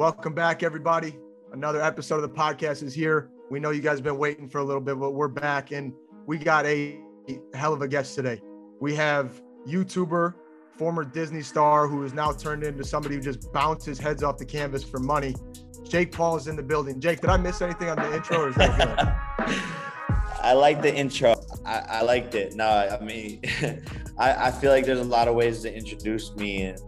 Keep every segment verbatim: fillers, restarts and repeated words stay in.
Welcome back, everybody. Another episode of the podcast is here. We know you guys have been waiting for a little bit, but we're back, and we got a hell of a guest today. We have YouTuber, former Disney star, who is now turned into somebody who just bounces heads off the canvas for money. Jake Paul is in the building. Jake, did I miss anything on the intro, or is that good? I like the intro. I, I liked it. No, I mean, I, I feel like there's a lot of ways to introduce me, and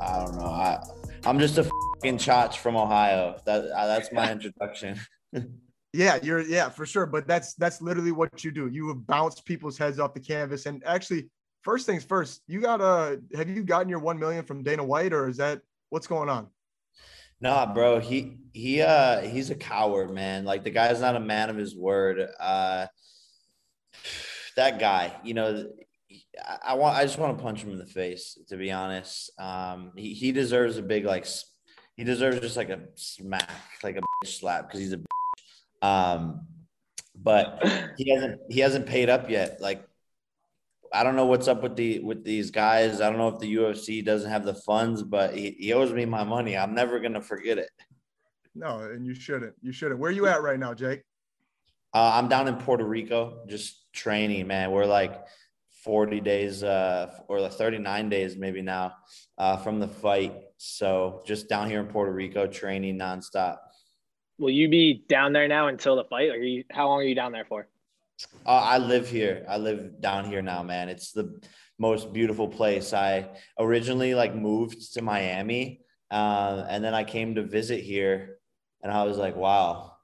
I, I don't know. I, I'm just a fucking chotch from Ohio. That, uh, that's my introduction. Yeah, you're yeah for sure. But that's that's literally what you do. You have bounced people's heads off the canvas. And actually, first things first, you got a have you gotten your one million from Dana White, or is that what's going on? Nah, bro. He he uh he's a coward, man. Like, the guy's not a man of his word. Uh, that guy, you know. I, I want. I just want to punch him in the face, to be honest. Um, he he deserves a big like. He deserves just like a smack, like a bitch slap, because he's a. Bitch. Um, but he hasn't. He hasn't paid up yet. Like, I don't know what's up with the with these guys. I don't know if the U F C doesn't have the funds, but he, he owes me my money. I'm never gonna forget it. No, and you shouldn't. You shouldn't. Where are you at right now, Jake? Uh, I'm down in Puerto Rico, just training, man. We're like forty days uh, or like thirty-nine days maybe now uh, from the fight. So just down here in Puerto Rico, training nonstop. Will you be down there now until the fight? Or are you, how long are you down there for? Uh, I live here. I live down here now, man. It's the most beautiful place. I originally like moved to Miami uh, and then I came to visit here and I was like, wow,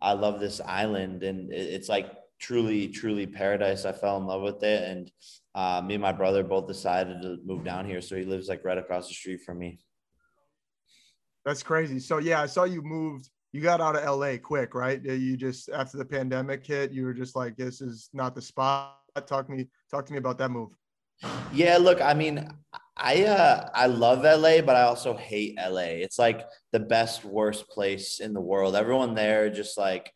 I love this island. And it's like truly, truly paradise. I fell in love with it. And uh, me and my brother both decided to move down here. So he lives like right across the street from me. That's crazy. So yeah, I saw you moved. You got out of L A quick, right? You just, after the pandemic hit, you were just like, this is not the spot. Talk me, talk to me about that move. Yeah, look, I mean, I, uh, I love L A, but I also hate L A. It's like the best, worst place in the world. Everyone there just like,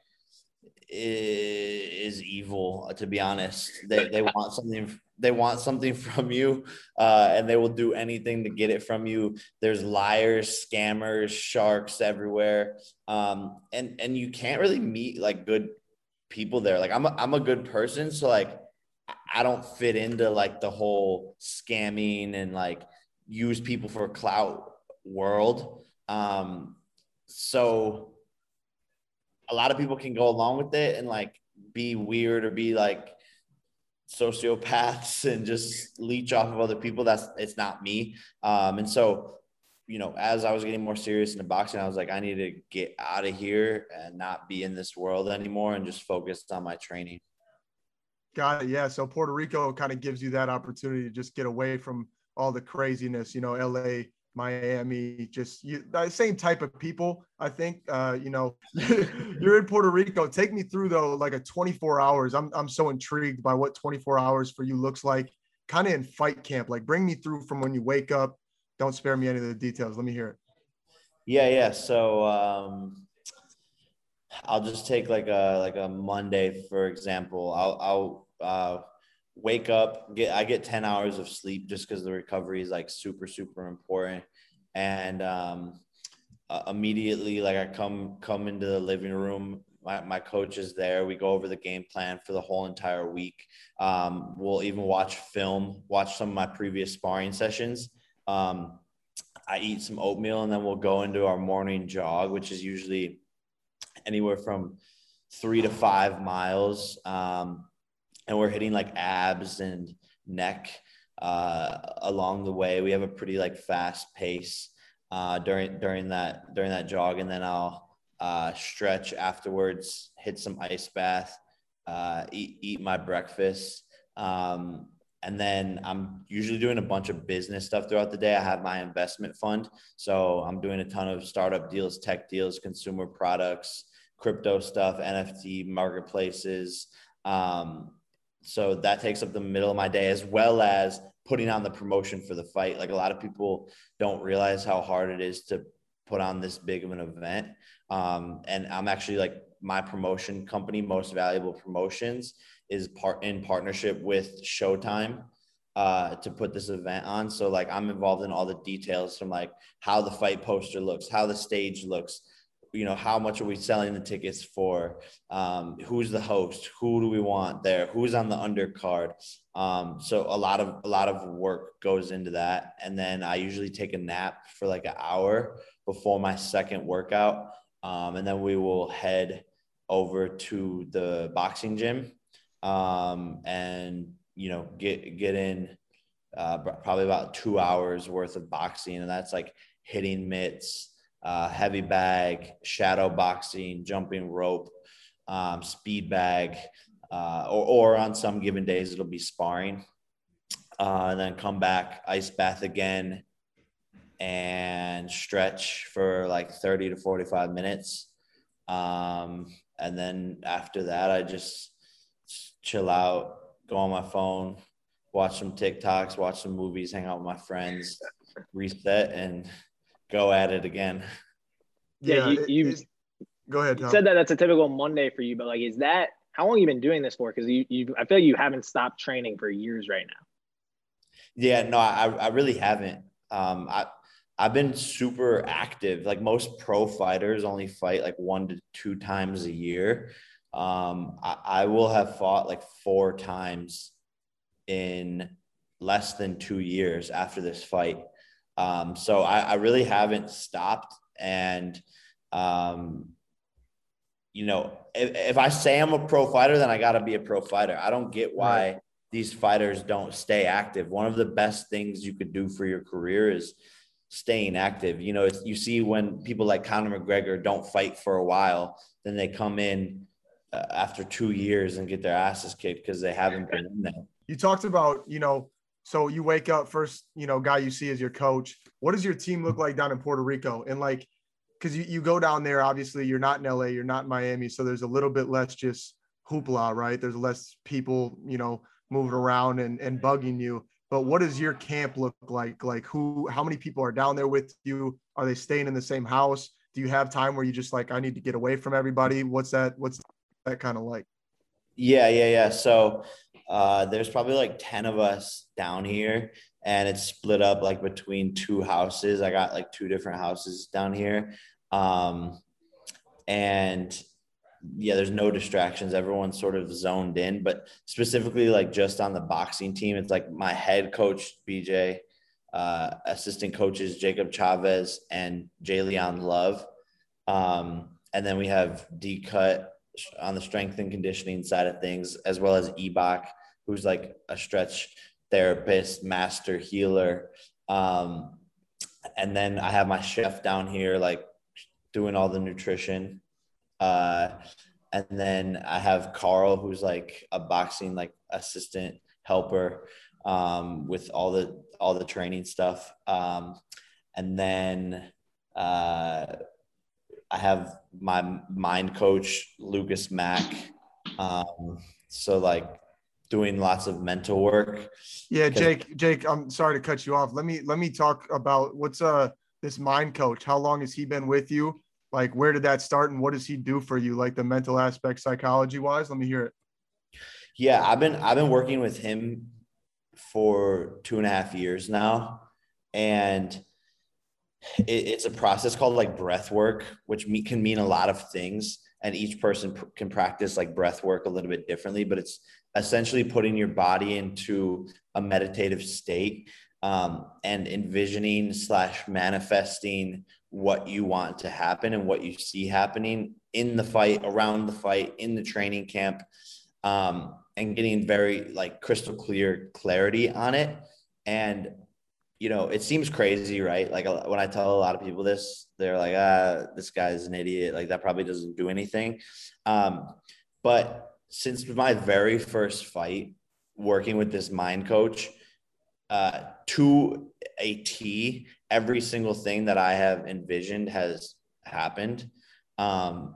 is evil, to be honest. They they want something they want something from you uh and they will do anything to get it from you. There's liars, scammers, sharks everywhere, um and and you can't really meet like good people there. Like, i'm a, I'm a good person, so like I don't fit into like the whole scamming and like use people for clout world. um so a lot of people can go along with it and like be weird or be like sociopaths and just leech off of other people. That's, it's not me. Um, and so, you know, as I was getting more serious into boxing, I was like, I need to get out of here and not be in this world anymore and just focus on my training. Got it. Yeah. So Puerto Rico kind of gives you that opportunity to just get away from all the craziness, you know, L A, Miami, just you, the same type of people, I think. Uh, you know, you're in Puerto Rico. Take me through though, like a twenty-four hours. I'm I'm so intrigued by what twenty-four hours for you looks like, kind of in fight camp. Like, bring me through from when you wake up. Don't spare me any of the details. Let me hear it. Yeah, yeah. So um, I'll just take like a like a Monday for example. I'll I'll. Uh, wake up, get I get ten hours of sleep just because the recovery is like super, super important. And um, uh, immediately, like I come come into the living room, my, my coach is there. We go over the game plan for the whole entire week. Um, we'll even watch film, watch some of my previous sparring sessions. Um, I eat some oatmeal and then we'll go into our morning jog, which is usually anywhere from three to five miles. Um, And we're hitting like abs and neck uh, along the way. We have a pretty like fast pace uh, during during that during that jog, and then I'll uh, stretch afterwards, hit some ice bath, uh, eat eat my breakfast, um, and then I'm usually doing a bunch of business stuff throughout the day. I have my investment fund, so I'm doing a ton of startup deals, tech deals, consumer products, crypto stuff, N F T marketplaces. Um, So that takes up the middle of my day, as well as putting on the promotion for the fight. Like, a lot of people don't realize how hard it is to put on this big of an event. Um, and I'm actually like my promotion company, Most Valuable Promotions, is part in partnership with Showtime. uh, to put this event on. So like I'm involved in all the details from like how the fight poster looks, how the stage looks, you know, how much are we selling the tickets for, um, who's the host, who do we want there, who's on the undercard. Um, so a lot of, a lot of work goes into that. And then I usually take a nap for like an hour before my second workout. Um, and then we will head over to the boxing gym, um, and, you know, get, get in, uh, probably about two hours worth of boxing. And that's like hitting mitts, Uh, heavy bag, shadow boxing, jumping rope, um, speed bag, uh, or, or on some given days, it'll be sparring, uh, and then come back, ice bath again, and stretch for like thirty to forty-five minutes. Um, and then after that, I just chill out, go on my phone, watch some TikToks, watch some movies, hang out with my friends, reset, and go at it again. Yeah, yeah you, you go ahead, Tom. You said that that's a typical Monday for you, but like, is that how long you been doing this for? Because you, you, I feel like you haven't stopped training for years right now. Yeah, no, I, I really haven't. Um, I, I've been super active. Like most pro fighters, only fight like one to two times a year. Um, I, I will have fought like four times in less than two years after this fight. Um, so I, I really haven't stopped. And, um, you know, if, if I say I'm a pro fighter, then I got to be a pro fighter. I don't get why these fighters don't stay active. One of the best things you could do for your career is staying active. You know, it's, you see when people like Conor McGregor don't fight for a while, then they come in uh, after two years and get their asses kicked because they haven't been in there. You talked about, you know, so you wake up first, you know, guy you see is your coach. What does your team look like down in Puerto Rico? And like, cause you, you go down there, obviously you're not in L A, you're not in Miami. So there's a little bit less just hoopla, right? There's less people, you know, moving around and, and bugging you. But what does your camp look like? Like who, how many people are down there with you? Are they staying in the same house? Do you have time where you just like, I need to get away from everybody? What's that, what's that kind of like? Yeah, yeah, yeah. So uh, there's probably like ten of us down here, and it's split up like between two houses. I got like two different houses down here. Um, and yeah, there's no distractions. Everyone's sort of zoned in, but specifically like just on the boxing team, it's like my head coach, B J, uh, assistant coaches, Jacob Chavez and Jay Leon Love. Um, and then we have D-Cut on the strength and conditioning side of things, as well as E B O C, who's like a stretch therapist, master healer. Um, and then I have my chef down here, like doing all the nutrition. Uh, and then I have Carl, who's like a boxing, like assistant helper, um, with all the, all the training stuff. Um, and then, uh, I have my mind coach, Lucas Mack. Um, so like doing lots of mental work. Yeah. Jake, Jake, I'm sorry to cut you off. Let me, let me talk about what's uh this mind coach. How long has he been with you? Like, where did that start and what does he do for you? Like the mental aspect, psychology wise, let me hear it. Yeah. I've been, I've been working with him for two and a half years now. And it's a process called like breath work, which can mean a lot of things. And each person can practice like breath work a little bit differently, but it's essentially putting your body into a meditative state, um, and envisioning slash manifesting what you want to happen and what you see happening in the fight, around the fight, in the training camp, um, and getting very like crystal clear clarity on it. And you know, it seems crazy, right? Like when I tell a lot of people this, they're like, ah, this guy's an idiot. Like that probably doesn't do anything. Um, but since my very first fight, working with this mind coach, uh, to a T, every single thing that I have envisioned has happened. Um,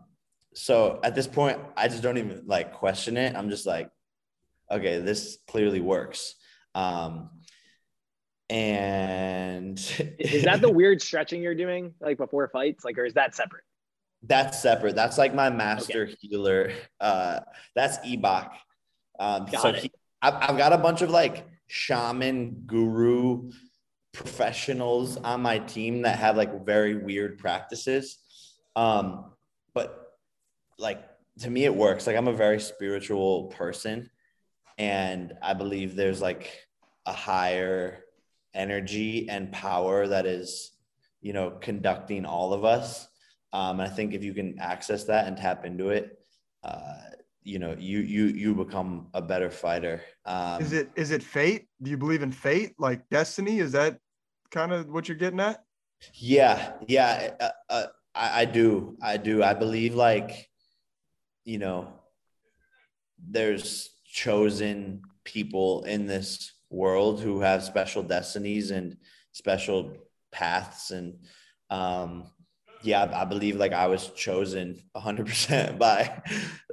so at this point, I just don't even like question it. I'm just like, okay, this clearly works. Um, And is that the weird stretching you're doing like before fights? Like, or is that separate? That's separate. That's like my master okay. healer. Uh, that's E B O C. Um, got so he, I've, I've got a bunch of like shaman, guru, professionals on my team that have like very weird practices. Um, but like, to me, it works. Like, I'm a very spiritual person, and I believe there's like a higher energy and power that is, you know, conducting all of us. Um, and I think if you can access that and tap into it, uh, you know, you, you, you become a better fighter. Um, is it, is it fate? Do you believe in fate? Like destiny? Is that kind of what you're getting at? Yeah. Yeah. Uh, uh, I, I do. I do. I believe like, you know, there's chosen people in this world who have special destinies and special paths. And, um, yeah, I believe like I was chosen one hundred percent by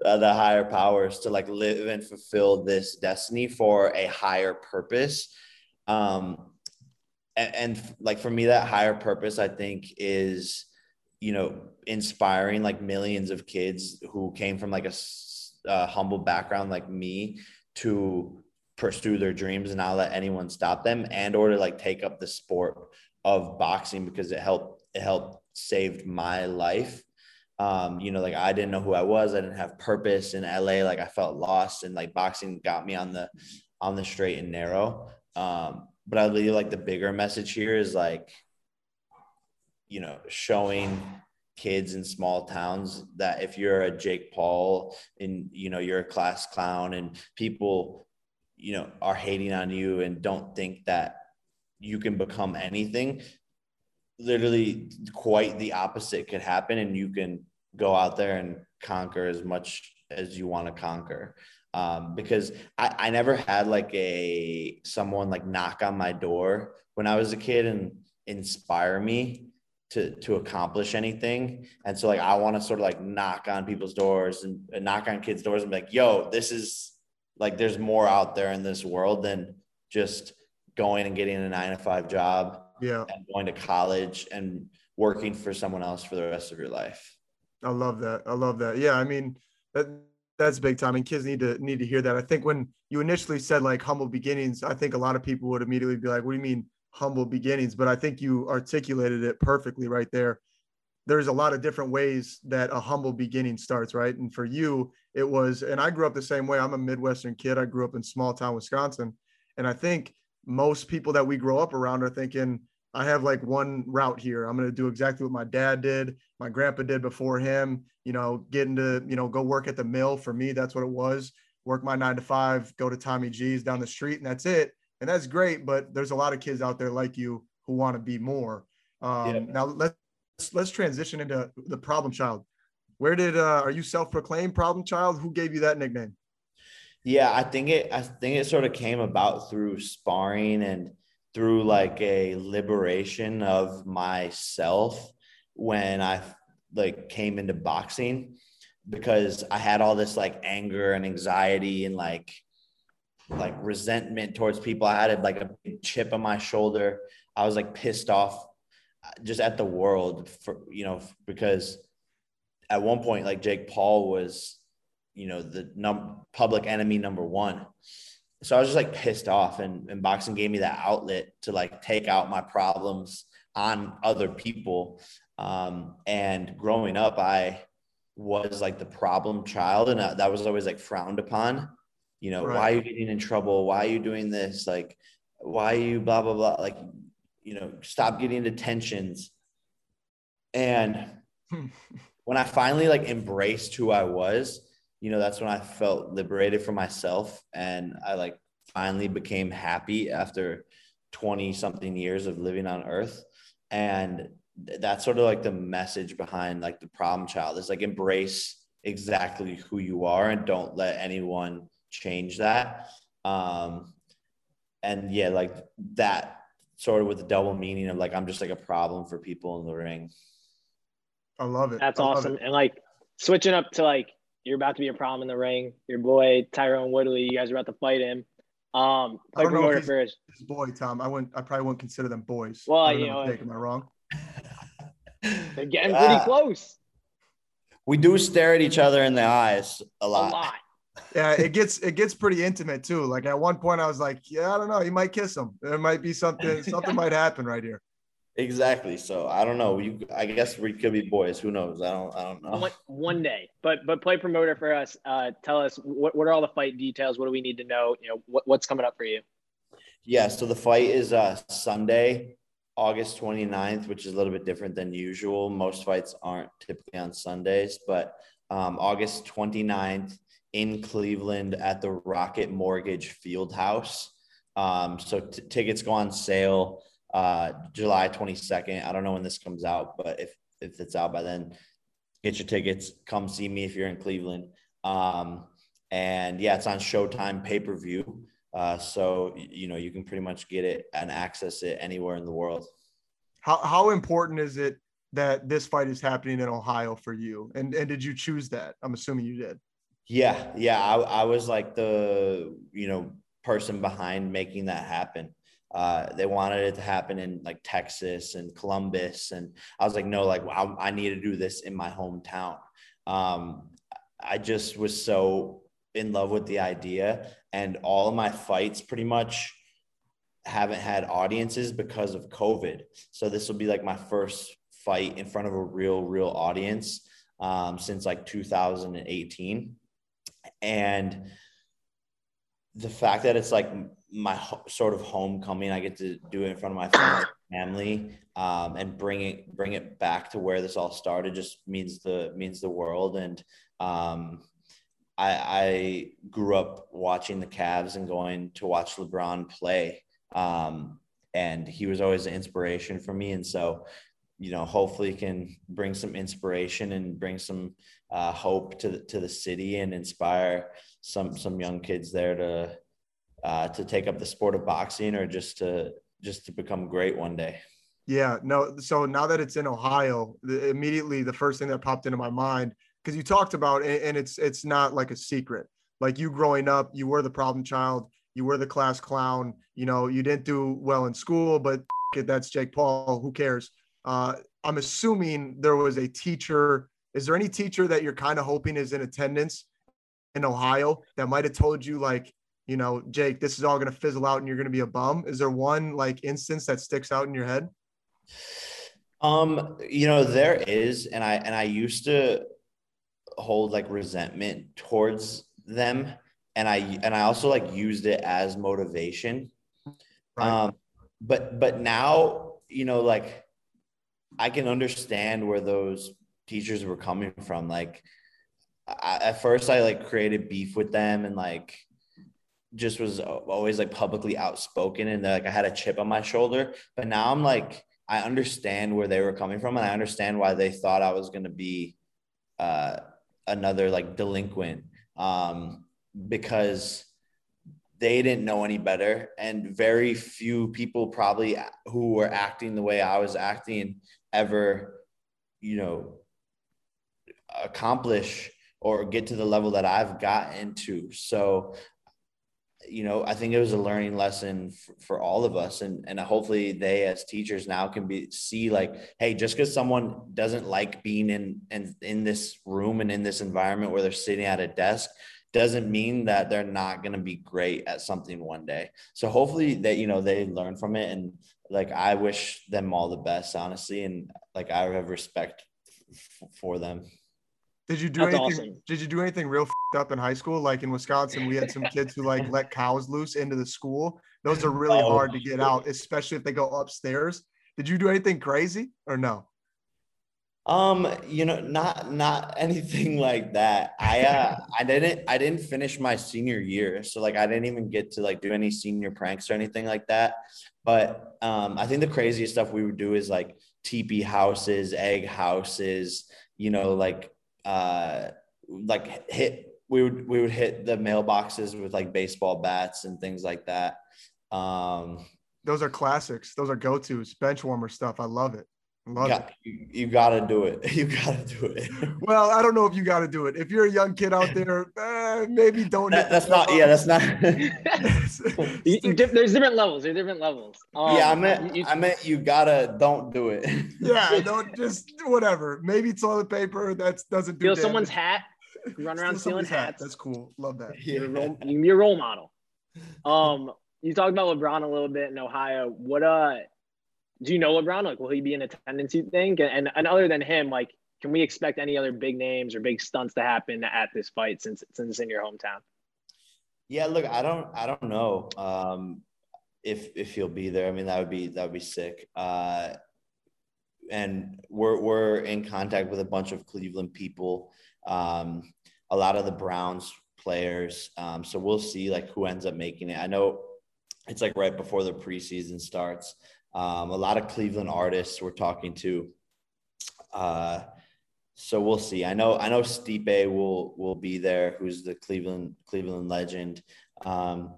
uh, the higher powers to like live and fulfill this destiny for a higher purpose. Um, and, and like for me, that higher purpose, I think, is, you know, inspiring like millions of kids who came from like a uh, humble background like me to pursue their dreams and not let anyone stop them, and or to like take up the sport of boxing because it helped, it helped saved my life. Um, you know, like I didn't know who I was. I didn't have purpose in L A. Like I felt lost, and like boxing got me on the, on the straight and narrow. Um, but I believe like the bigger message here is like, you know, showing kids in small towns that if you're a Jake Paul and, you know, you're a class clown and people, you know, are hating on you and don't think that you can become anything, literally quite the opposite could happen, and you can go out there and conquer as much as you want to conquer. Um, because I, I never had like a, someone like knock on my door when I was a kid and inspire me to, to accomplish anything. And so like, I want to sort of like knock on people's doors and, and knock on kids' doors and be like, yo, this is like, there's more out there in this world than just going and getting a nine to five job. Yeah. And going to college and working for someone else for the rest of your life. I love that. I love that. Yeah. I mean, that that's big time. And kids need to need to hear that. I think when you initially said like humble beginnings, I think a lot of people would immediately be like, what do you mean humble beginnings? But I think you articulated it perfectly right there. There's a lot of different ways that a humble beginning starts, right? And for you, it was, and I grew up the same way. I'm a Midwestern kid. I grew up in small town Wisconsin. And I think most people that we grow up around are thinking, I have like one route here. I'm going to do exactly what my dad did, my grandpa did before him, you know, get into, you know, go work at the mill. For me, that's what it was. Work my nine to five, go to Tommy G's down the street, and that's it. And that's great. But there's a lot of kids out there like you who want to be more. Um, yeah. Now let's, let's transition into the problem child. Where did, uh, are you self-proclaimed problem child? Who gave you that nickname? Yeah, I think it, I think it sort of came about through sparring and through like a liberation of myself when I like came into boxing, because I had all this like anger and anxiety and like, like resentment towards people. I had like a big chip on my shoulder. I was like pissed off just at the world for, you know, because at one point, like Jake Paul was, you know, the num- public enemy number one. So I was just like pissed off, and, and boxing gave me that outlet to like take out my problems on other people. Um, and growing up, I was like the problem child, and I, that was always like frowned upon, you know, right. Why are you getting in trouble? Why are you doing this? Like, why are you blah, blah, blah? Like, you know, stop getting detentions. And when I finally like embraced who I was, you know, that's when I felt liberated for myself. And I like finally became happy after twenty something years of living on earth. And th- that's sort of like the message behind like the problem child is like, embrace exactly who you are and don't let anyone change that. Um, and yeah, like that sort of with the double meaning of like, I'm just like a problem for people in the ring. I love it. That's I awesome. It. And like switching up to like, you're about to be a problem in the ring. Your boy, Tyrone Woodley, you guys are about to fight him. Um, I don't know if he's, first. His boy, Tom. I wouldn't. I probably wouldn't consider them boys. Well, I you know. Mistake, am I wrong? They're getting pretty uh, close. We do stare at each other in the eyes a lot. A lot. Yeah, it gets it gets pretty intimate too. Like at one point I was like, yeah, I don't know, he might kiss him. There might be something, something might happen right here. Exactly. So I don't know. You, I guess we could be boys. Who knows? I don't. I don't know. One, one day, but but play promoter for us. Uh, tell us what what are all the fight details? What do we need to know? You know what, what's coming up for you? Yeah. So the fight is uh, Sunday, August twenty-ninth, which is a little bit different than usual. Most fights aren't typically on Sundays, but um, August twenty-ninth in Cleveland at the Rocket Mortgage Fieldhouse. Um, so t- tickets go on sale uh July twenty-second. I don't know when this comes out, but if if it's out by then, get your tickets, come see me if you're in Cleveland. Um and yeah, it's on Showtime pay-per-view, uh so you know you can pretty much get it and access it anywhere in the world. How how important is it that this fight is happening in Ohio for you, and and did you choose that? I'm assuming you did. Yeah yeah I, I was like the you know person behind making that happen. Uh, they wanted it to happen in like Texas and Columbus. And I was like, no, like I, I need to do this in my hometown. Um, I just was so in love with the idea, and all of my fights pretty much haven't had audiences because of COVID. So this will be like my first fight in front of a real, real audience, um, since like two thousand eighteen. And the fact that it's like my ho- sort of homecoming, I get to do it in front of my friends, family, um, and bring it, bring it back to where this all started just means the, means the world. And um, I, I grew up watching the Cavs and going to watch LeBron play. Um, and he was always an inspiration for me. And so, you know, hopefully can bring some inspiration and bring some uh, hope to the, to the city, and inspire some, some young kids there to, Uh, to take up the sport of boxing, or just to just to become great one day. Yeah, no. So now that it's in Ohio, the, immediately the first thing that popped into my mind, because you talked about, and it's it's not like a secret. Like you growing up, you were the problem child, you were the class clown. You know, you didn't do well in school, but that's Jake Paul. Who cares? Uh, I'm assuming there was a teacher. Is there any teacher that you're kind of hoping is in attendance in Ohio that might have told you like, you know, Jake, this is all going to fizzle out and you're going to be a bum? Is there one like instance that sticks out in your head? Um, you know, there is. And I, and I used to hold like resentment towards them. And I, and I also like used it as motivation. Right. Um, but, but now, you know, like I can understand where those teachers were coming from. Like I, at first I like created beef with them, and like, just was always like publicly outspoken, and like I had a chip on my shoulder. But now I'm like, I understand where they were coming from, and I understand why they thought I was going to be uh, another like delinquent, um, because they didn't know any better. And very few people probably who were acting the way I was acting ever, you know, accomplish or get to the level that I've gotten to. So, you know, I think it was a learning lesson for, for all of us. And, and hopefully they as teachers now can be see like, hey, just because someone doesn't like being in, in, in this room and in this environment where they're sitting at a desk, doesn't mean that they're not going to be great at something one day. So hopefully that, you know, they learn from it. And like, I wish them all the best, honestly. And like, I have respect f- for them. Did you do That's anything? Awesome. Did you do anything real f***ed up in high school? Like in Wisconsin, we had some kids who like let cows loose into the school. Those are really oh, hard to get out, especially if they go upstairs. Did you do anything crazy or no? Um, you know, not not anything like that. I uh, I didn't I didn't finish my senior year, so like I didn't even get to like do any senior pranks or anything like that. But um, I think the craziest stuff we would do is like teepee houses, egg houses, you know, like. uh like hit we would we would hit the mailboxes with like baseball bats and things like that. Um those are classics, those are go-tos, bench warmer stuff. I love it. I love yeah, it. You, you gotta do it. You gotta do it. Well, I don't know if you gotta do it. If you're a young kid out there, uh, maybe don't that, that's not yeah that's not there's different levels. There's different levels. Um, yeah, I meant you, I meant you gotta don't do it. Yeah, don't just whatever. Maybe toilet paper. That doesn't do. Feel damage. Someone's hat. You run around stealing hats. Hat. That's cool. Love that. You're, yeah. a role, you're a role model. Um, you talked about LeBron a little bit in Ohio. What uh, do you know LeBron? Like, will he be in attendance, you think? And and other than him, like, can we expect any other big names or big stunts to happen at this fight since since it's in your hometown? Yeah, look, I don't I don't know um, if if he'll be there. I mean, that would be that would be sick. Uh, and we're we're in contact with a bunch of Cleveland people, um, a lot of the Browns players. Um, so we'll see like who ends up making it. I know it's like right before the preseason starts. Um, a lot of Cleveland artists we're talking to. Uh, so we'll see. I know, I know Stipe will, will be there. Who's the Cleveland, Cleveland legend. Um,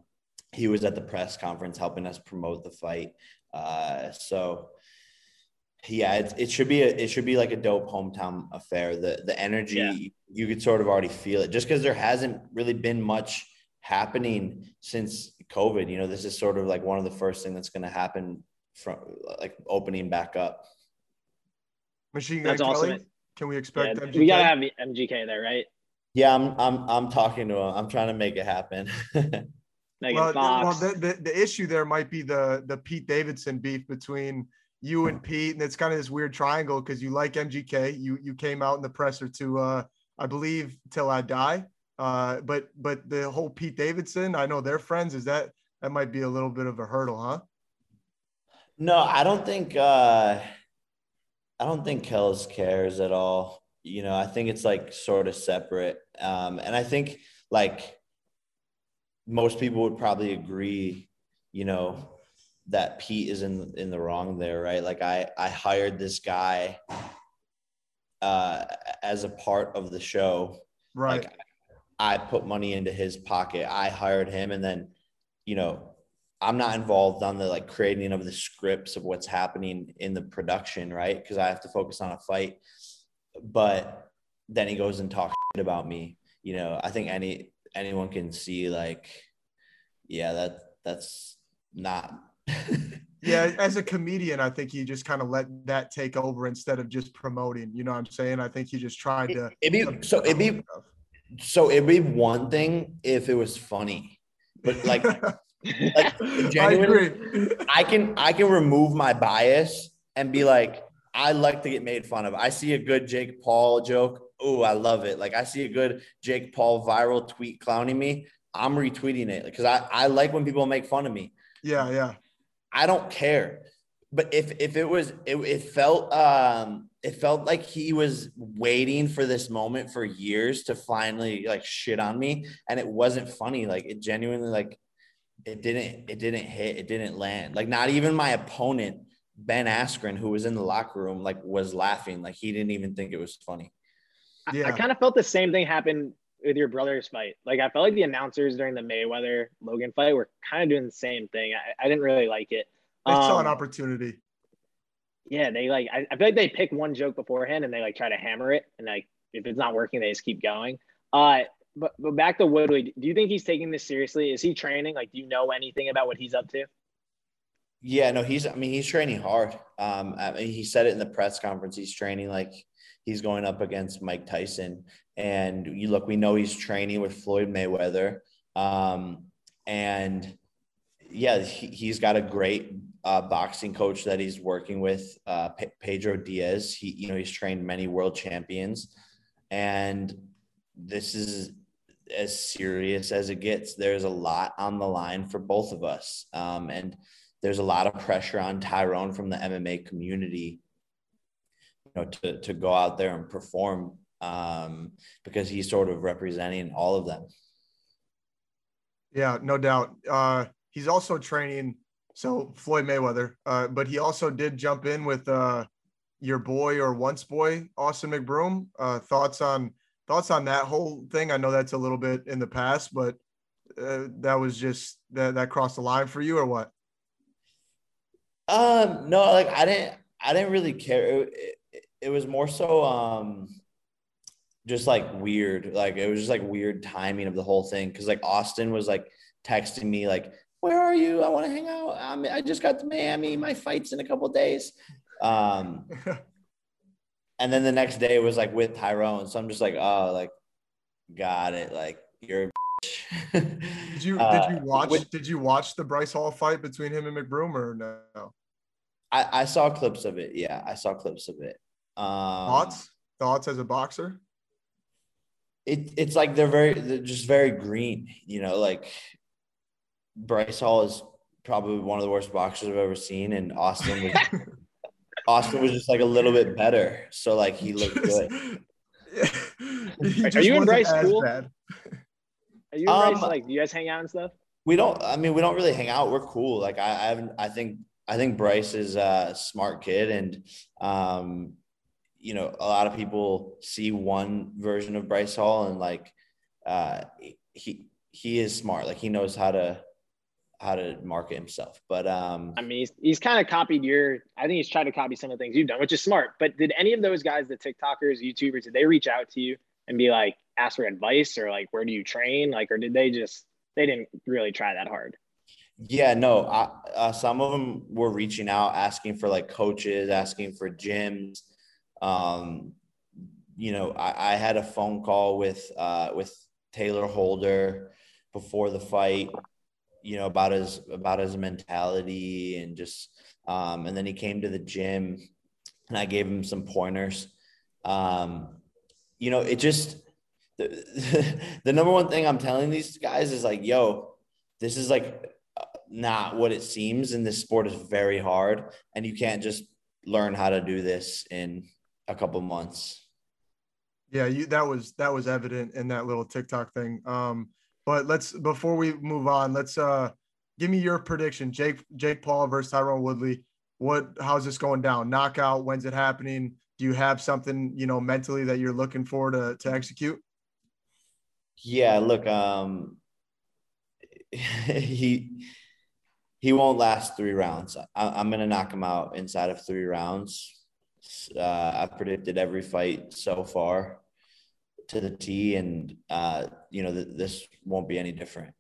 he was at the press conference helping us promote the fight. Uh, so yeah, it, it should be, a, it should be like a dope hometown affair. The, the energy, yeah. you, you could sort of already feel it just because there hasn't really been much happening since COVID. You know, this is sort of like one of the first thing that's going to happen from like opening back up. Machine Gun Kelly, awesome. Can we expect yeah, M G K? We gotta have M G K there, right? Yeah, I'm, I'm, I'm talking to him. I'm trying to make it happen. well, Fox. well the, the, the issue there might be the the Pete Davidson beef between you and Pete, and it's kind of this weird triangle because you like M G K, you you came out in the presser to, uh, I believe, Till I Die, uh, but but the whole Pete Davidson, I know they're friends. Is that that might be a little bit of a hurdle, huh? No, I don't think. Uh... I don't think Kells cares at all. You know, I think it's like sort of separate. Um, and I think like most people would probably agree, you know, that Pete is in, in the wrong there, right? Like I, I hired this guy uh, as a part of the show. Right. Like I put money into his pocket. I hired him. And then, you know, I'm not involved on the like creating of the scripts of what's happening in the production. Right. Cause I have to focus on a fight, but then he goes and talks shit about me. You know, I think any, anyone can see like, yeah, that that's not. Yeah. As a comedian, I think he just kind of let that take over instead of just promoting, you know what I'm saying? I think he just tried to. It'd be, so it'd be, so it'd be one thing if it was funny, but like, like genuinely, I, I can I can remove my bias and be like, I like to get made fun of. I see a good Jake Paul joke. Oh, I love it. Like I see a good Jake Paul viral tweet clowning me. I'm retweeting it because I, I like when people make fun of me. Yeah, yeah. I don't care. But if if it was it, it felt um it felt like he was waiting for this moment for years to finally like shit on me. And it wasn't funny. Like it genuinely like It didn't, it didn't hit, it didn't land. Like not even my opponent, Ben Askren, who was in the locker room, like was laughing. Like he didn't even think it was funny. Yeah. I, I kind of felt the same thing happen with your brother's fight. Like I felt like the announcers during the Mayweather Logan fight were kind of doing the same thing. I, I didn't really like it. Um, they saw an opportunity. Yeah. They like, I, I feel like they pick one joke beforehand and they like try to hammer it. And like, if it's not working, they just keep going. Uh, But, but back to Woodley, do you think he's taking this seriously? Is he training? Like, do you know anything about what he's up to? Yeah, no, he's, I mean, he's training hard. Um, I mean, he said it in the press conference. He's training like he's going up against Mike Tyson. And you look, we know he's training with Floyd Mayweather. Um, and yeah, he, he's got a great uh, boxing coach that he's working with, uh, P- Pedro Diaz. He, you know, he's trained many world champions. And this is as serious as it gets. There's a lot on the line for both of us. Um, and there's a lot of pressure on Tyrone from the M M A community, you know, to, to go out there and perform um, because he's sort of representing all of them. Yeah, no doubt. Uh, he's also training. So Floyd Mayweather, uh, but he also did jump in with uh, your boy or once boy, Austin McBroom. Uh, thoughts on, Thoughts on that whole thing? I know that's a little bit in the past, but uh, that was just that, that crossed the line for you or what? Um, no, like I didn't, I didn't really care. It, it, it was more so um, just like weird. Like it was just like weird timing of the whole thing. Cause like Austin was like texting me like, where are you? I want to hang out. I'm, I just got to Miami. My fight's in a couple of days. Um, And then the next day it was like with Tyrone. So I'm just like, oh, like got it. Like, you're a bitch. Did you uh, did you watch with, did you watch the Bryce Hall fight between him and McBroom, or no? I, I saw clips of it. Yeah, I saw clips of it. Um, Thoughts? Thoughts as a boxer? It it's like they're very they're just very green, you know. Like, Bryce Hall is probably one of the worst boxers I've ever seen, and Austin was Austin was just like a little bit better. So like he looked just, good. Yeah. He just Are you in Bryce school? Bad. Are you in um, Bryce, like, do you guys hang out and stuff? We don't. I mean, we don't really hang out. We're cool. Like I I, haven't, I think I think Bryce is a smart kid, and um, you know, a lot of people see one version of Bryce Hall, and like uh, he he is smart. Like he knows how to. how to market himself. But um I mean, he's, he's kind of copied your, I think he's tried to copy some of the things you've done, which is smart. But did any of those guys, the TikTokers, YouTubers, did they reach out to you and be like, ask for advice, or like, where do you train? Like, or did they just, they didn't really try that hard? Yeah, no. I, uh, some of them were reaching out, asking for like coaches, asking for gyms. Um, you know, I, I had a phone call with, uh, with Taylor Holder before the fight, you know, about his, about his mentality and just, um, and then he came to the gym and I gave him some pointers. Um, you know, it just, the, the number one thing I'm telling these guys is like, yo, this is like not what it seems. And this sport is very hard, and you can't just learn how to do this in a couple months. Yeah. You, that was, that was evident in that little TikTok thing. Um, But let's, before we move on, let's uh, give me your prediction. Jake Jake Paul versus Tyrone Woodley. What? How's this going down? Knockout. When's it happening? Do you have something, you know, mentally that you're looking for to to execute? Yeah. Look, um, he he won't last three rounds. I, I'm gonna knock him out inside of three rounds. Uh, I've predicted every fight so far to the T, and uh, you know, th this won't be any different.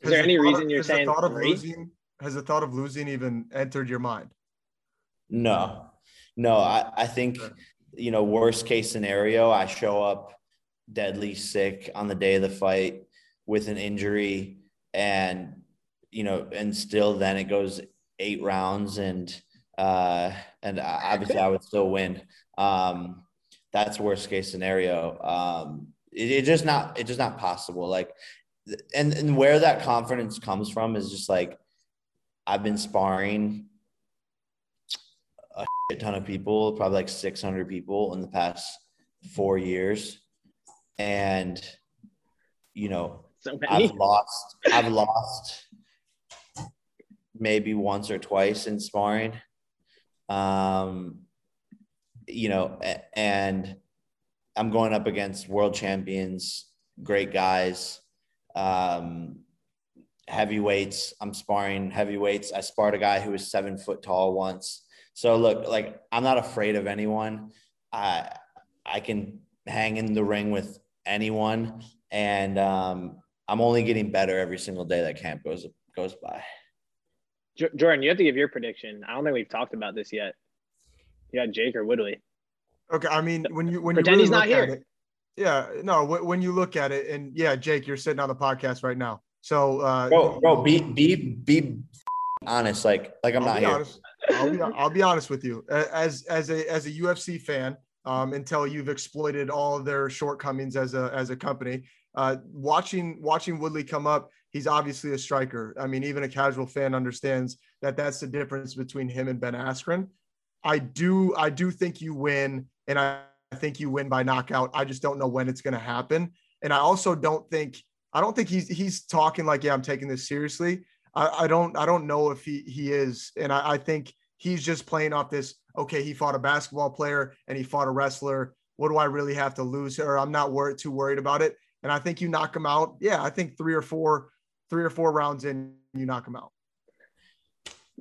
Is there any reason you're saying the thought of losing, has the thought of losing even entered your mind? No, no. I, I think, you know, worst case scenario, I show up deadly sick on the day of the fight with an injury, and, you know, and still then it goes eight rounds, and, uh, and obviously I would still win. Um, That's worst case scenario. Um, it, it just not, it's just not possible. Like, and, and where that confidence comes from is just like, I've been sparring a shit ton of people, probably like six hundred people in the past four years. And, you know, so I've lost, I've lost maybe once or twice in sparring. Um, you know, and I'm going up against world champions, great guys, um, heavyweights. I'm sparring heavyweights. I sparred a guy who was seven foot tall once. So look, like, I'm not afraid of anyone. I, I can hang in the ring with anyone. And um, I'm only getting better every single day that camp goes, goes by. Jordan, you have to give your prediction. I don't think we've talked about this yet. Yeah, Jake or Woodley. Okay, I mean, when you when Pretend you really he's not look here. At it, yeah, no, when, when you look at it, and yeah, Jake, you're sitting on the podcast right now, so uh, bro, bro, be be be honest, like like I'm I'll not here. Honest. I'll be I'll be honest with you, as as a as a U F C fan, um, until you've exploited all of their shortcomings as a as a company. Uh, watching watching Woodley come up, he's obviously a striker. I mean, even a casual fan understands that that's the difference between him and Ben Askren. I do, I do think you win, and I think you win by knockout. I just don't know when it's going to happen, and I also don't think, I don't think he's he's talking like, yeah, I'm taking this seriously. I, I don't, I don't know if he he is, and I, I think he's just playing off this. Okay, he fought a basketball player and he fought a wrestler. What do I really have to lose? Or I'm not wor- too worried about it. And I think you knock him out. Yeah, I think three or four, three or four rounds in, you knock him out.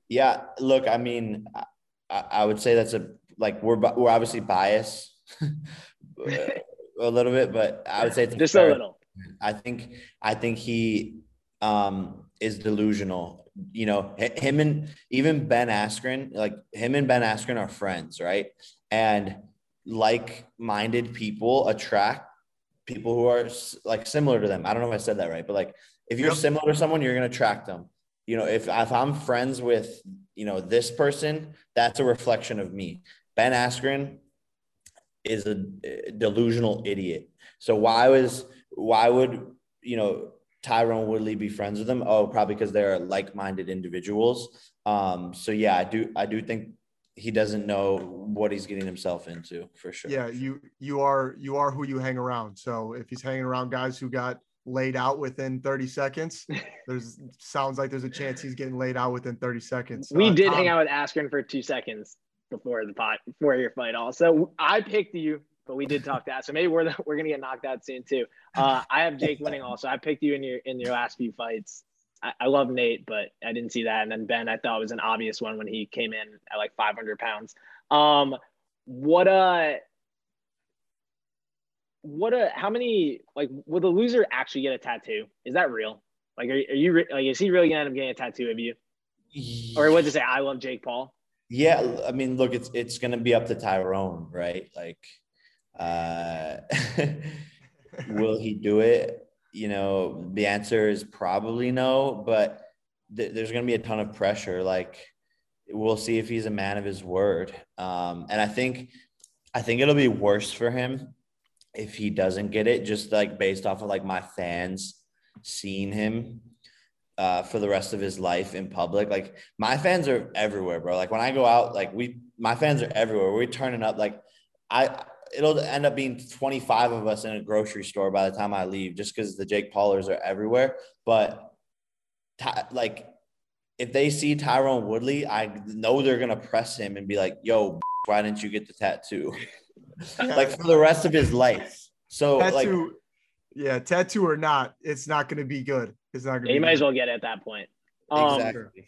Yeah, look, I mean. I I would say that's a, like, we're, we're obviously biased a little bit, but I would say it's just a little, I think, I think he um, is delusional, you know, him and even Ben Askren, like him and Ben Askren are friends. Right. And like-minded people attract people who are like similar to them. I don't know if I said that right, but like if you're yep. similar to someone, you're going to attract them. You know, if, if I'm friends with, you know, this person, that's a reflection of me. Ben Askren is a delusional idiot. So why was, why would, you know, Tyrone Woodley be friends with them? Oh, probably because they're like-minded individuals. Um, so yeah, I do, I do think he doesn't know what he's getting himself into, for sure. Yeah. You, you are, you are who you hang around. So if he's hanging around guys who got laid out within thirty seconds, there's sounds like there's a chance he's getting laid out within thirty seconds. We uh, did Tom, hang out with Askren for two seconds before the pot, before your fight. Also, I picked you, but we did talk to Askren. Maybe we're, we're going to get knocked out soon too. Uh, I have Jake winning also. I picked you in your, in your last few fights. I, I love Nate, but I didn't see that. And then Ben, I thought was an obvious one when he came in at like five hundred pounds. Um, what a, what a, how many, like, will the loser actually get a tattoo? Is that real? Like, are, are you, like, is he really going to end up getting a tattoo of you? Or what to say, I love Jake Paul? Yeah. I mean, look, it's, it's going to be up to Tyrone, right? Like, uh, will he do it? You know, the answer is probably no, but th- there's going to be a ton of pressure. Like, we'll see if he's a man of his word. Um, and I think, I think it'll be worse for him if he doesn't get it, just like based off of like my fans seeing him uh, for the rest of his life in public. Like, my fans are everywhere, bro. Like, when I go out, like we, my fans are everywhere. We're turning up. Like, I, it'll end up being twenty-five of us in a grocery store by the time I leave, just because the Jake Paulers are everywhere. But ty- like, if they see Tyrone Woodley, I know they're going to press him and be like, yo, why didn't you get the tattoo? Yeah. Like, for the rest of his life. So tattoo, like, yeah, tattoo or not, it's not going to be good. It's not going to be. You might as well get it at that point. Um, exactly.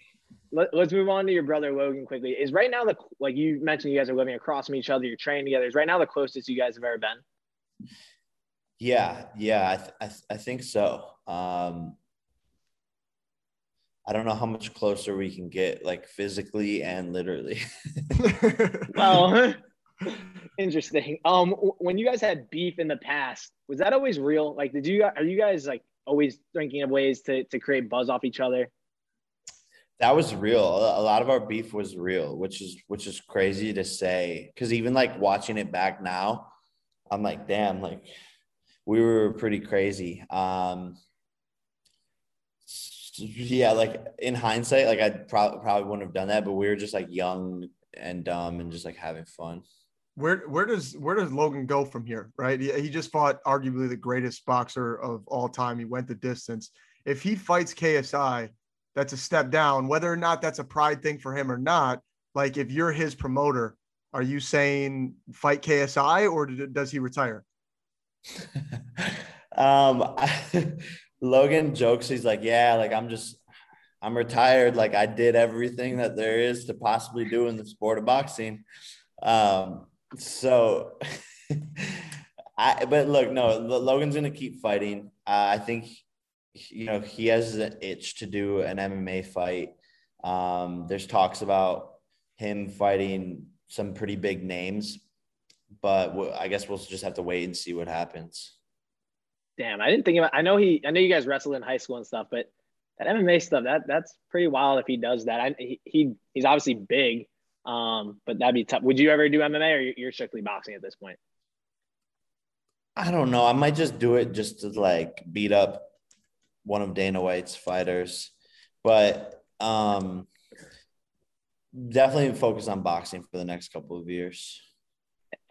Let, let's move on to your brother Logan quickly. Is right now the, like you mentioned, you guys are living across from each other, you're training together. Is right now the closest you guys have ever been? Yeah, yeah, I th- I, th- I think so. Um, I don't know how much closer we can get, like physically and literally. Well, interesting. Um, when you guys had beef in the past, was that always real? Like, did you are you guys like always thinking of ways to to create buzz off each other? That was real. A lot of our beef was real, which is which is crazy to say. Because even like watching it back now, I'm like, damn, like we were pretty crazy. Um, yeah, like in hindsight, like I pro- probably wouldn't have done that, but we were just like young and dumb and just like having fun. Where where does where does Logan go from here? Right, he, he just fought arguably the greatest boxer of all time. He went the distance. If he fights K S I, that's a step down, whether or not that's a pride thing for him or not. Like, if you're his promoter, are you saying fight K S I or does he retire? um, I, Logan jokes. He's like, yeah, like I'm just, I'm retired. Like I did everything that there is to possibly do in the sport of boxing. Um, so I, but look, no, Logan's going to keep fighting. Uh, I think you know, he has an itch to do an M M A fight. Um, there's talks about him fighting some pretty big names, but w- I guess we'll just have to wait and see what happens. Damn, I didn't think about. I know he. I know you guys wrestled in high school and stuff, but that M M A stuff, that that's pretty wild. If he does that, I, he, he he's obviously big, um, but that'd be tough. Would you ever do M M A, or you're strictly boxing at this point? I don't know. I might just do it just to like beat up one of Dana White's fighters, but um, definitely focus on boxing for the next couple of years.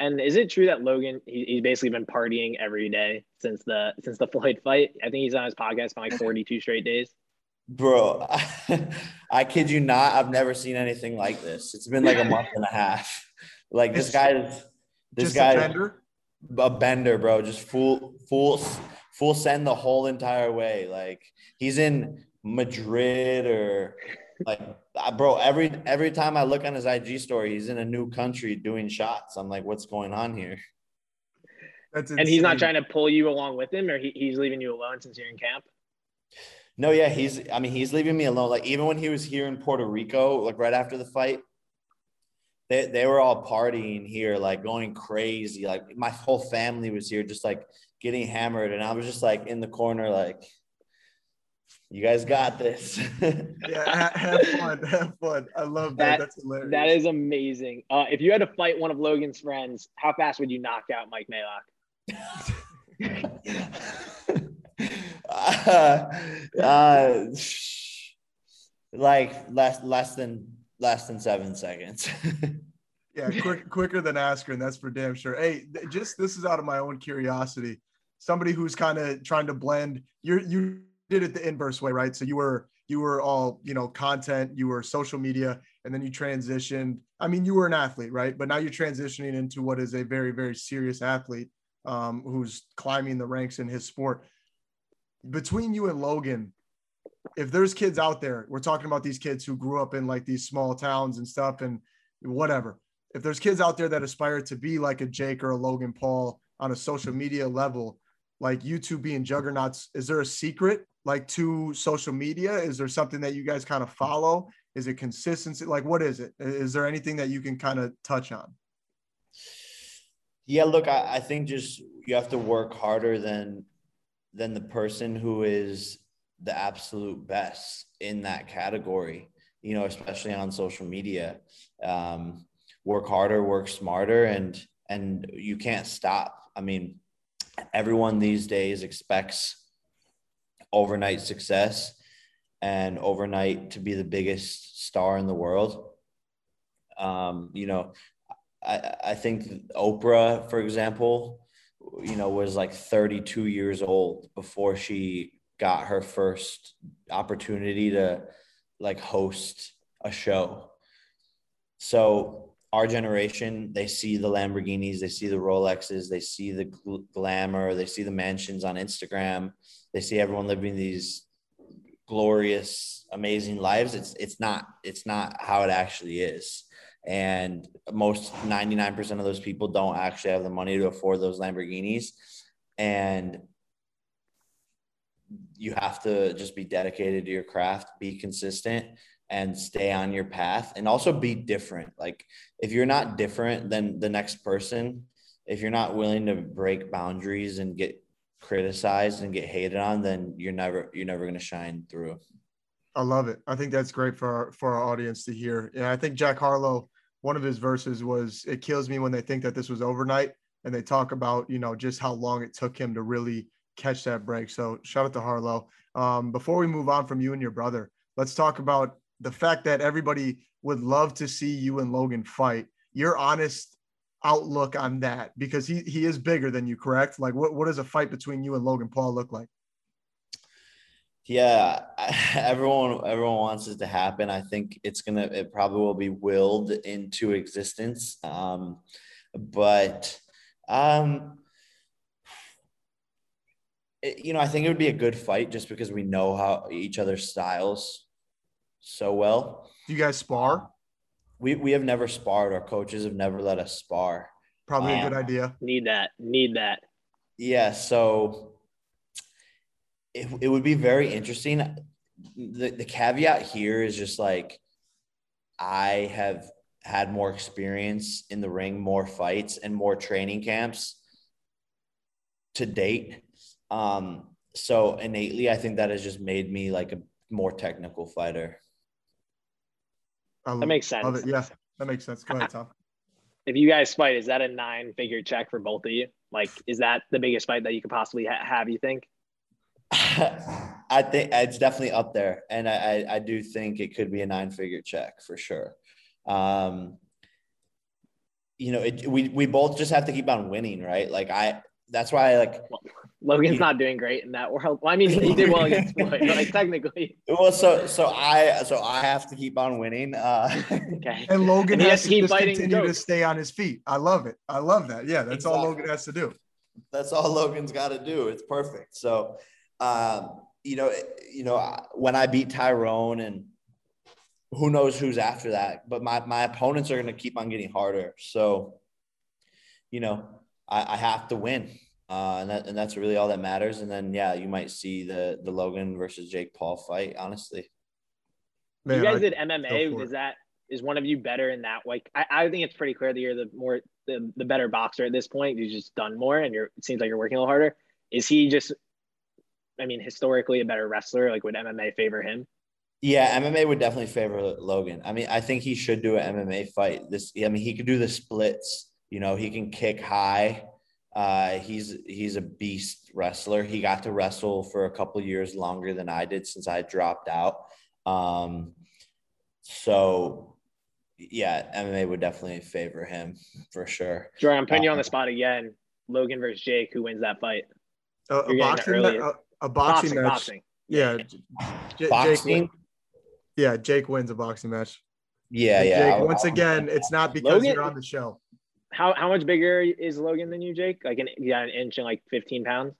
And is it true that Logan, he, he's basically been partying every day since the, since the Floyd fight? I think he's on his podcast for like forty-two straight days. Bro, I, I kid you not. I've never seen anything like this. It's been like a month and a half. Like this guy, is, this Just guy, a bender? a bender, bro. Just full, full, Full send the whole entire way. Like he's in Madrid or like, bro, every, every time I look on his I G story, he's in a new country doing shots. I'm like, what's going on here? That's and he's not trying to pull you along with him, or he, he's leaving you alone since you're in camp? No, yeah. He's, I mean, he's leaving me alone. Like even when he was here in Puerto Rico, like right after the fight, they, they were all partying here, like going crazy. Like my whole family was here, just like getting hammered. And I was just like in the corner, like, you guys got this. Yeah, have fun, have fun. I love that. that. That's hilarious. That is amazing. Uh, if you had to fight one of Logan's friends, how fast would you knock out Mike Maylock? uh, uh, like less, less than less than seven seconds. Yeah, quick, quicker than Askren. That's for damn sure. Hey, just this is out of my own curiosity. Somebody who's kind of trying to blend. You're you. did it the inverse way, right? So you were you were all, you know, content, you were social media, and then you transitioned. I mean, you were an athlete, right? But now you're transitioning into what is a very, very serious athlete um, who's climbing the ranks in his sport. Between you and Logan, if there's kids out there, we're talking about these kids who grew up in like these small towns and stuff and whatever. If there's kids out there that aspire to be like a Jake or a Logan Paul on a social media level, like you two being juggernauts, is there a secret? Like to social media? Is there something that you guys kind of follow? Is it consistency? Like, what is it? Is there anything that you can kind of touch on? Yeah, look, I, I think just you have to work harder than, than the person who is the absolute best in that category, you know, especially on social media. Um, work harder, work smarter, and, and you can't stop. I mean, everyone these days expects overnight success and overnight to be the biggest star in the world. Um, you know, I, I think Oprah, for example, you know, was like thirty-two years old before she got her first opportunity to like host a show. So our generation, they see the Lamborghinis, they see the Rolexes, they see the gl- glamour, they see the mansions on Instagram. They see everyone living these glorious, amazing lives. It's it's not it's not how it actually is. And most ninety-nine percent of those people don't actually have the money to afford those Lamborghinis. And you have to just be dedicated to your craft, be consistent, and stay on your path, and also be different. Like if you're not different than the next person, if you're not willing to break boundaries and get criticized and get hated on, then you're never you're never going to shine through. I love it. I think that's great for our, for our audience to hear. Yeah, I think Jack Harlow, one of his verses was, "It kills me when they think that this was overnight," and they talk about, you know, just how long it took him to really catch that break. So shout out to Harlow. Um, before we move on from you and your brother, let's talk about the fact that everybody would love to see you and Logan fight. Your honest outlook on that, because he he is bigger than you, correct? Like what, what does a fight between you and Logan Paul look like? Yeah, everyone everyone wants it to happen. I think it's gonna it probably will be willed into existence. Um, but um, it, you know, I think it would be a good fight just because we know how each other's styles so well. Do you guys spar? We we have never sparred. Our coaches have never let us spar. Probably um, a good idea. Need that. Need that. Yeah. So it, it would be very interesting. The, the caveat here is just like, I have had more experience in the ring, more fights and more training camps to date. Um, so innately, I think that has just made me like a more technical fighter. I that makes sense. It. Yeah, that makes sense. Go ahead, Tom. If you guys fight, is that a nine-figure check for both of you? Like, is that the biggest fight that you could possibly ha- have, you think? I think it's definitely up there. And I, I, I do think it could be a nine-figure check for sure. Um, you know, it, we, we both just have to keep on winning, right? Like, I – that's why I, like well, – Logan's not doing great in that world. Well, I mean, he did well against Floyd, but like technically. Well, so so I so I have to keep on winning. Uh, okay. And Logan and has, has to keep just fighting continue jokes. to stay on his feet. I love it. I love that. Yeah, that's exactly all Logan has to do. That's all Logan's got to do. It's perfect. So, um, you know, you know, when I beat Tyrone, and who knows who's after that, but my my opponents are going to keep on getting harder. So, you know, I, I have to win. Uh, and that, and that's really all that matters. And then, yeah, you might see the the Logan versus Jake Paul fight, honestly. Man, you guys I, did M M A. Does that is one of you better in that? Like, I, I think it's pretty clear that you're the more the, the better boxer at this point. You've just done more, and you're, it seems like you're working a little harder. Is he just, I mean, historically a better wrestler? Like, would M M A favor him? Yeah, M M A would definitely favor Logan. I mean, I think he should do an M M A fight. This, I mean, he could do the splits. You know, he can kick high. Uh, he's he's a beast wrestler. He got to wrestle for a couple of years longer than I did since I dropped out. Um, so, yeah, M M A would definitely favor him for sure. Jordan, I'm putting um, you on the spot again. Logan versus Jake, who wins that fight? A, a, boxing, that a, a boxing, boxing match. Boxing. Yeah. J- boxing? Jake, yeah, Jake wins a boxing match. Yeah, and yeah. Jake, I'll, once I'll, again, I'll, it's not because Logan, you're on the show. How how much bigger is Logan than you, Jake? Like an yeah, an inch and like fifteen pounds.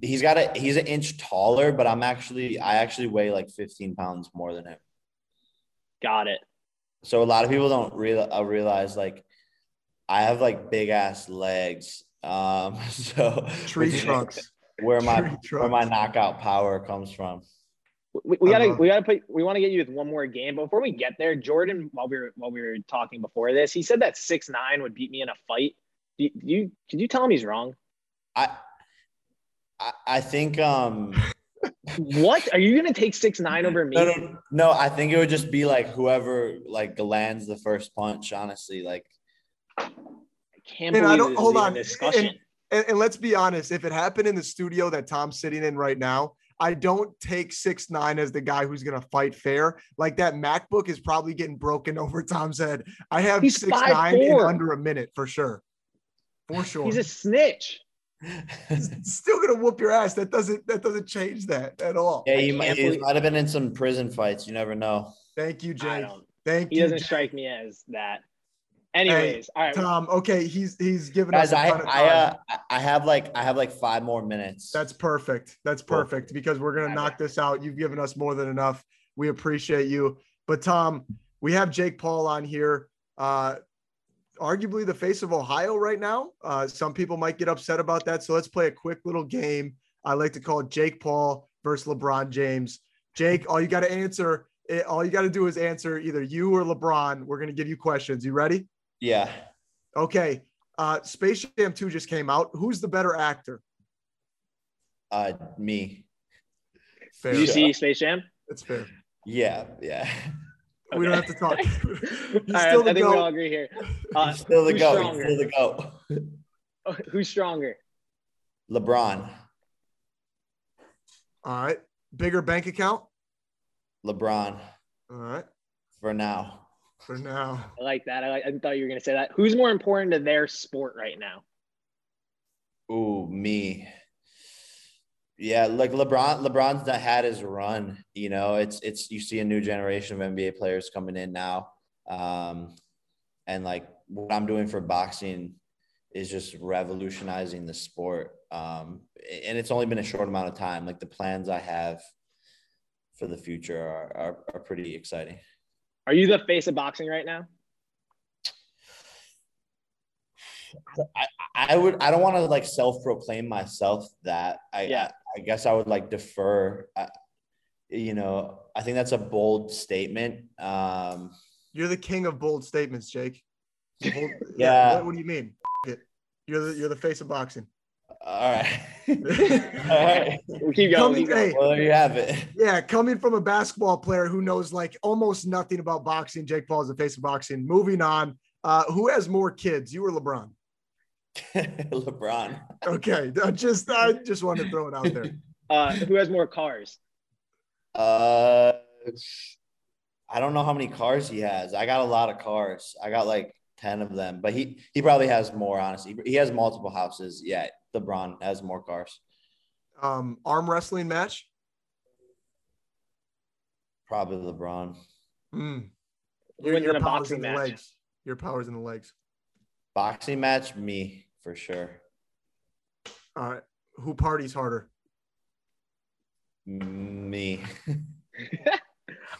He's got a he's an inch taller, but I'm actually I actually weigh like fifteen pounds more than him. Got it. So a lot of people don't real, uh, realize like I have like big ass legs. Um, so tree trunks where my tree trunks. where my knockout power comes from. We, we gotta uh-huh. we gotta put we want to get you with one more game. Before we get there, Jordan, while we were while we were talking before this, he said that six nine would beat me in a fight. Do you, do you did you tell him he's wrong? I I, I think um what are you gonna take six nine over me? No, no, no, I think it would just be like whoever like lands the first punch. Honestly, like I can't and believe I don't, hold on. discussion. And, and, and let's be honest, if it happened in the studio that Tom's sitting in right now, I don't take six nine as the guy who's going to fight fair. Like that MacBook is probably getting broken over Tom's head. I have six nine in under a minute for sure. For sure. He's a snitch. Still going to whoop your ass. That doesn't that doesn't change that at all. Yeah, you might, you might have been in some prison fights. You never know. Thank you, Jay. Thank you. He doesn't strike me as that. Anyways, hey, all right, Tom. Okay, he's he's giving guys, us. A I ton of time. I uh, I have like I have like five more minutes. That's perfect. That's perfect because we're gonna all knock right. this out. You've given us more than enough. We appreciate you. But Tom, we have Jake Paul on here, uh, arguably the face of Ohio right now. Uh, some people might get upset about that. So let's play a quick little game. I like to call it Jake Paul versus LeBron James. Jake, all you got to answer. All you got to do is answer either you or LeBron. We're gonna give you questions. You ready? Yeah. Okay. Uh, Space Jam two just came out. Who's the better actor? Uh, me. Fair. Did you see Space Jam? That's fair. Yeah. Yeah. Okay. We don't have to talk. All right, I think goat. we all agree here. Uh, He's still the goat. Still the goat. Who's stronger? LeBron. All right. Bigger bank account? LeBron. All right. For now. For now. I like that. I, like, I thought you were going to say that. Who's more important to their sport right now? Ooh, me. Yeah, like LeBron, LeBron's not had his run. You know, it's, it's, you see a new generation of N B A players coming in now. Um, and like what I'm doing for boxing is just revolutionizing the sport. Um, and it's only been a short amount of time. Like the plans I have for the future are, are, are pretty exciting. Are you the face of boxing right now? I, I would. I don't want to like self-proclaim myself that. I, yeah. I, I guess I would like defer. I, you know, I think that's a bold statement. Um, you're the king of bold statements, Jake. Bold, yeah. What, what do you mean? You're the you're the face of boxing. All right. All right. We'll keep going. Coming, hey, well, there you have it. Yeah, coming from a basketball player who knows like almost nothing about boxing, Jake Paul is the face of boxing. Moving on, uh, who has more kids, you or LeBron? LeBron. Okay, I just I just wanted to throw it out there. Uh, who has more cars? Uh, I don't know how many cars he has. I got a lot of cars. I got like ten of them, but he he probably has more. Honestly, he has multiple houses. Yeah. LeBron has more cars. Um, arm wrestling match? Probably LeBron. Mm. Your, your power's in the match. legs. Your power's in the legs. Boxing match? Me, for sure. All right. Who parties harder? Me. I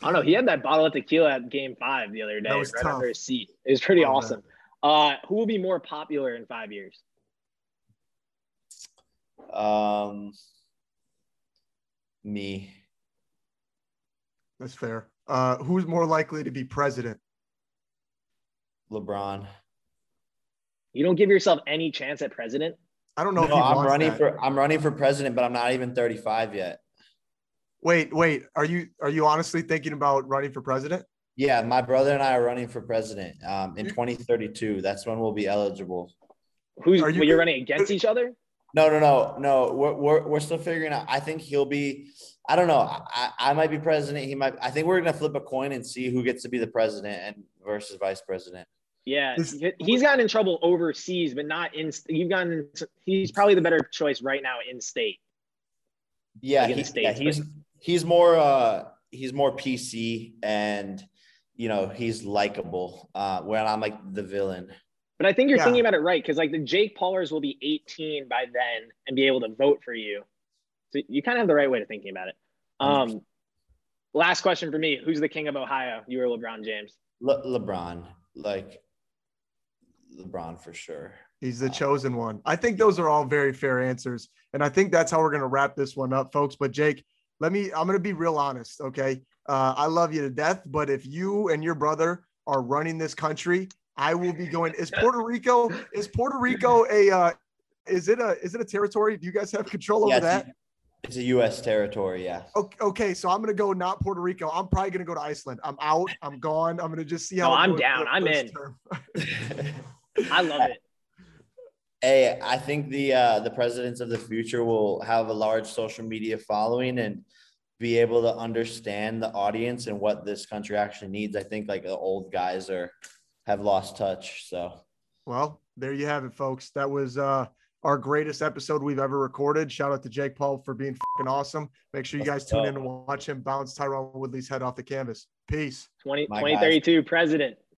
don't know. He had that bottle of tequila at game five the other day. That was right tough. Under his seat. It was pretty oh, awesome. Uh, who will be more popular in five years? Um, me. That's fair. Uh, who's more likely to be president? LeBron. You don't give yourself any chance at president? I don't know. No, if he I'm wants running that. for I'm running for president, but I'm not even thirty-five yet. Wait, wait. Are you are you honestly thinking about running for president? Yeah, my brother and I are running for president um, in twenty thirty-two. That's when we'll be eligible. Who's are you? You're running against each other? No, no, no, no. We're we're, we're still figuring out. I think he'll be. I don't know. I, I might be president. He might. I think we're gonna flip a coin and see who gets to be the president and versus vice president. Yeah, he's gotten in trouble overseas, but not in. You've gotten. He's probably the better choice right now in state. Yeah, like in he, States, yeah he's but. he's more uh, he's more P C, and you know he's likable. Uh, when I'm like the villain. But I think you're yeah. thinking about it right, because like the Jake Paulers will be eighteen by then and be able to vote for you. So you kind of have the right way to thinking about it. Um, last question for me: who's the king of Ohio? You or LeBron James? Le- LeBron, like LeBron for sure. He's the chosen one. I think those are all very fair answers, and I think that's how we're gonna wrap this one up, folks. But Jake, let me—I'm gonna be real honest, okay? Uh, I love you to death, but if you and your brother are running this country, I will be going. Is Puerto Rico? Is Puerto Rico a? Uh, is it a? Is it a territory? Do you guys have control over yeah, that? It's a U S territory. Yeah. Okay, okay. So I'm gonna go not Puerto Rico. I'm probably gonna go to Iceland. I'm out. I'm gone. I'm gonna just see how. No, I'm down. I'm in. I love it. Hey, I think the uh, the presidents of the future will have a large social media following and be able to understand the audience and what this country actually needs. I think like the old guys are. Have lost touch. So, well, there you have it, folks. That was uh, our greatest episode we've ever recorded. Shout out to Jake Paul for being fucking awesome. Make sure you guys tune in and watch him bounce Tyrone Woodley's head off the canvas. Peace. twenty, twenty thirty-two president.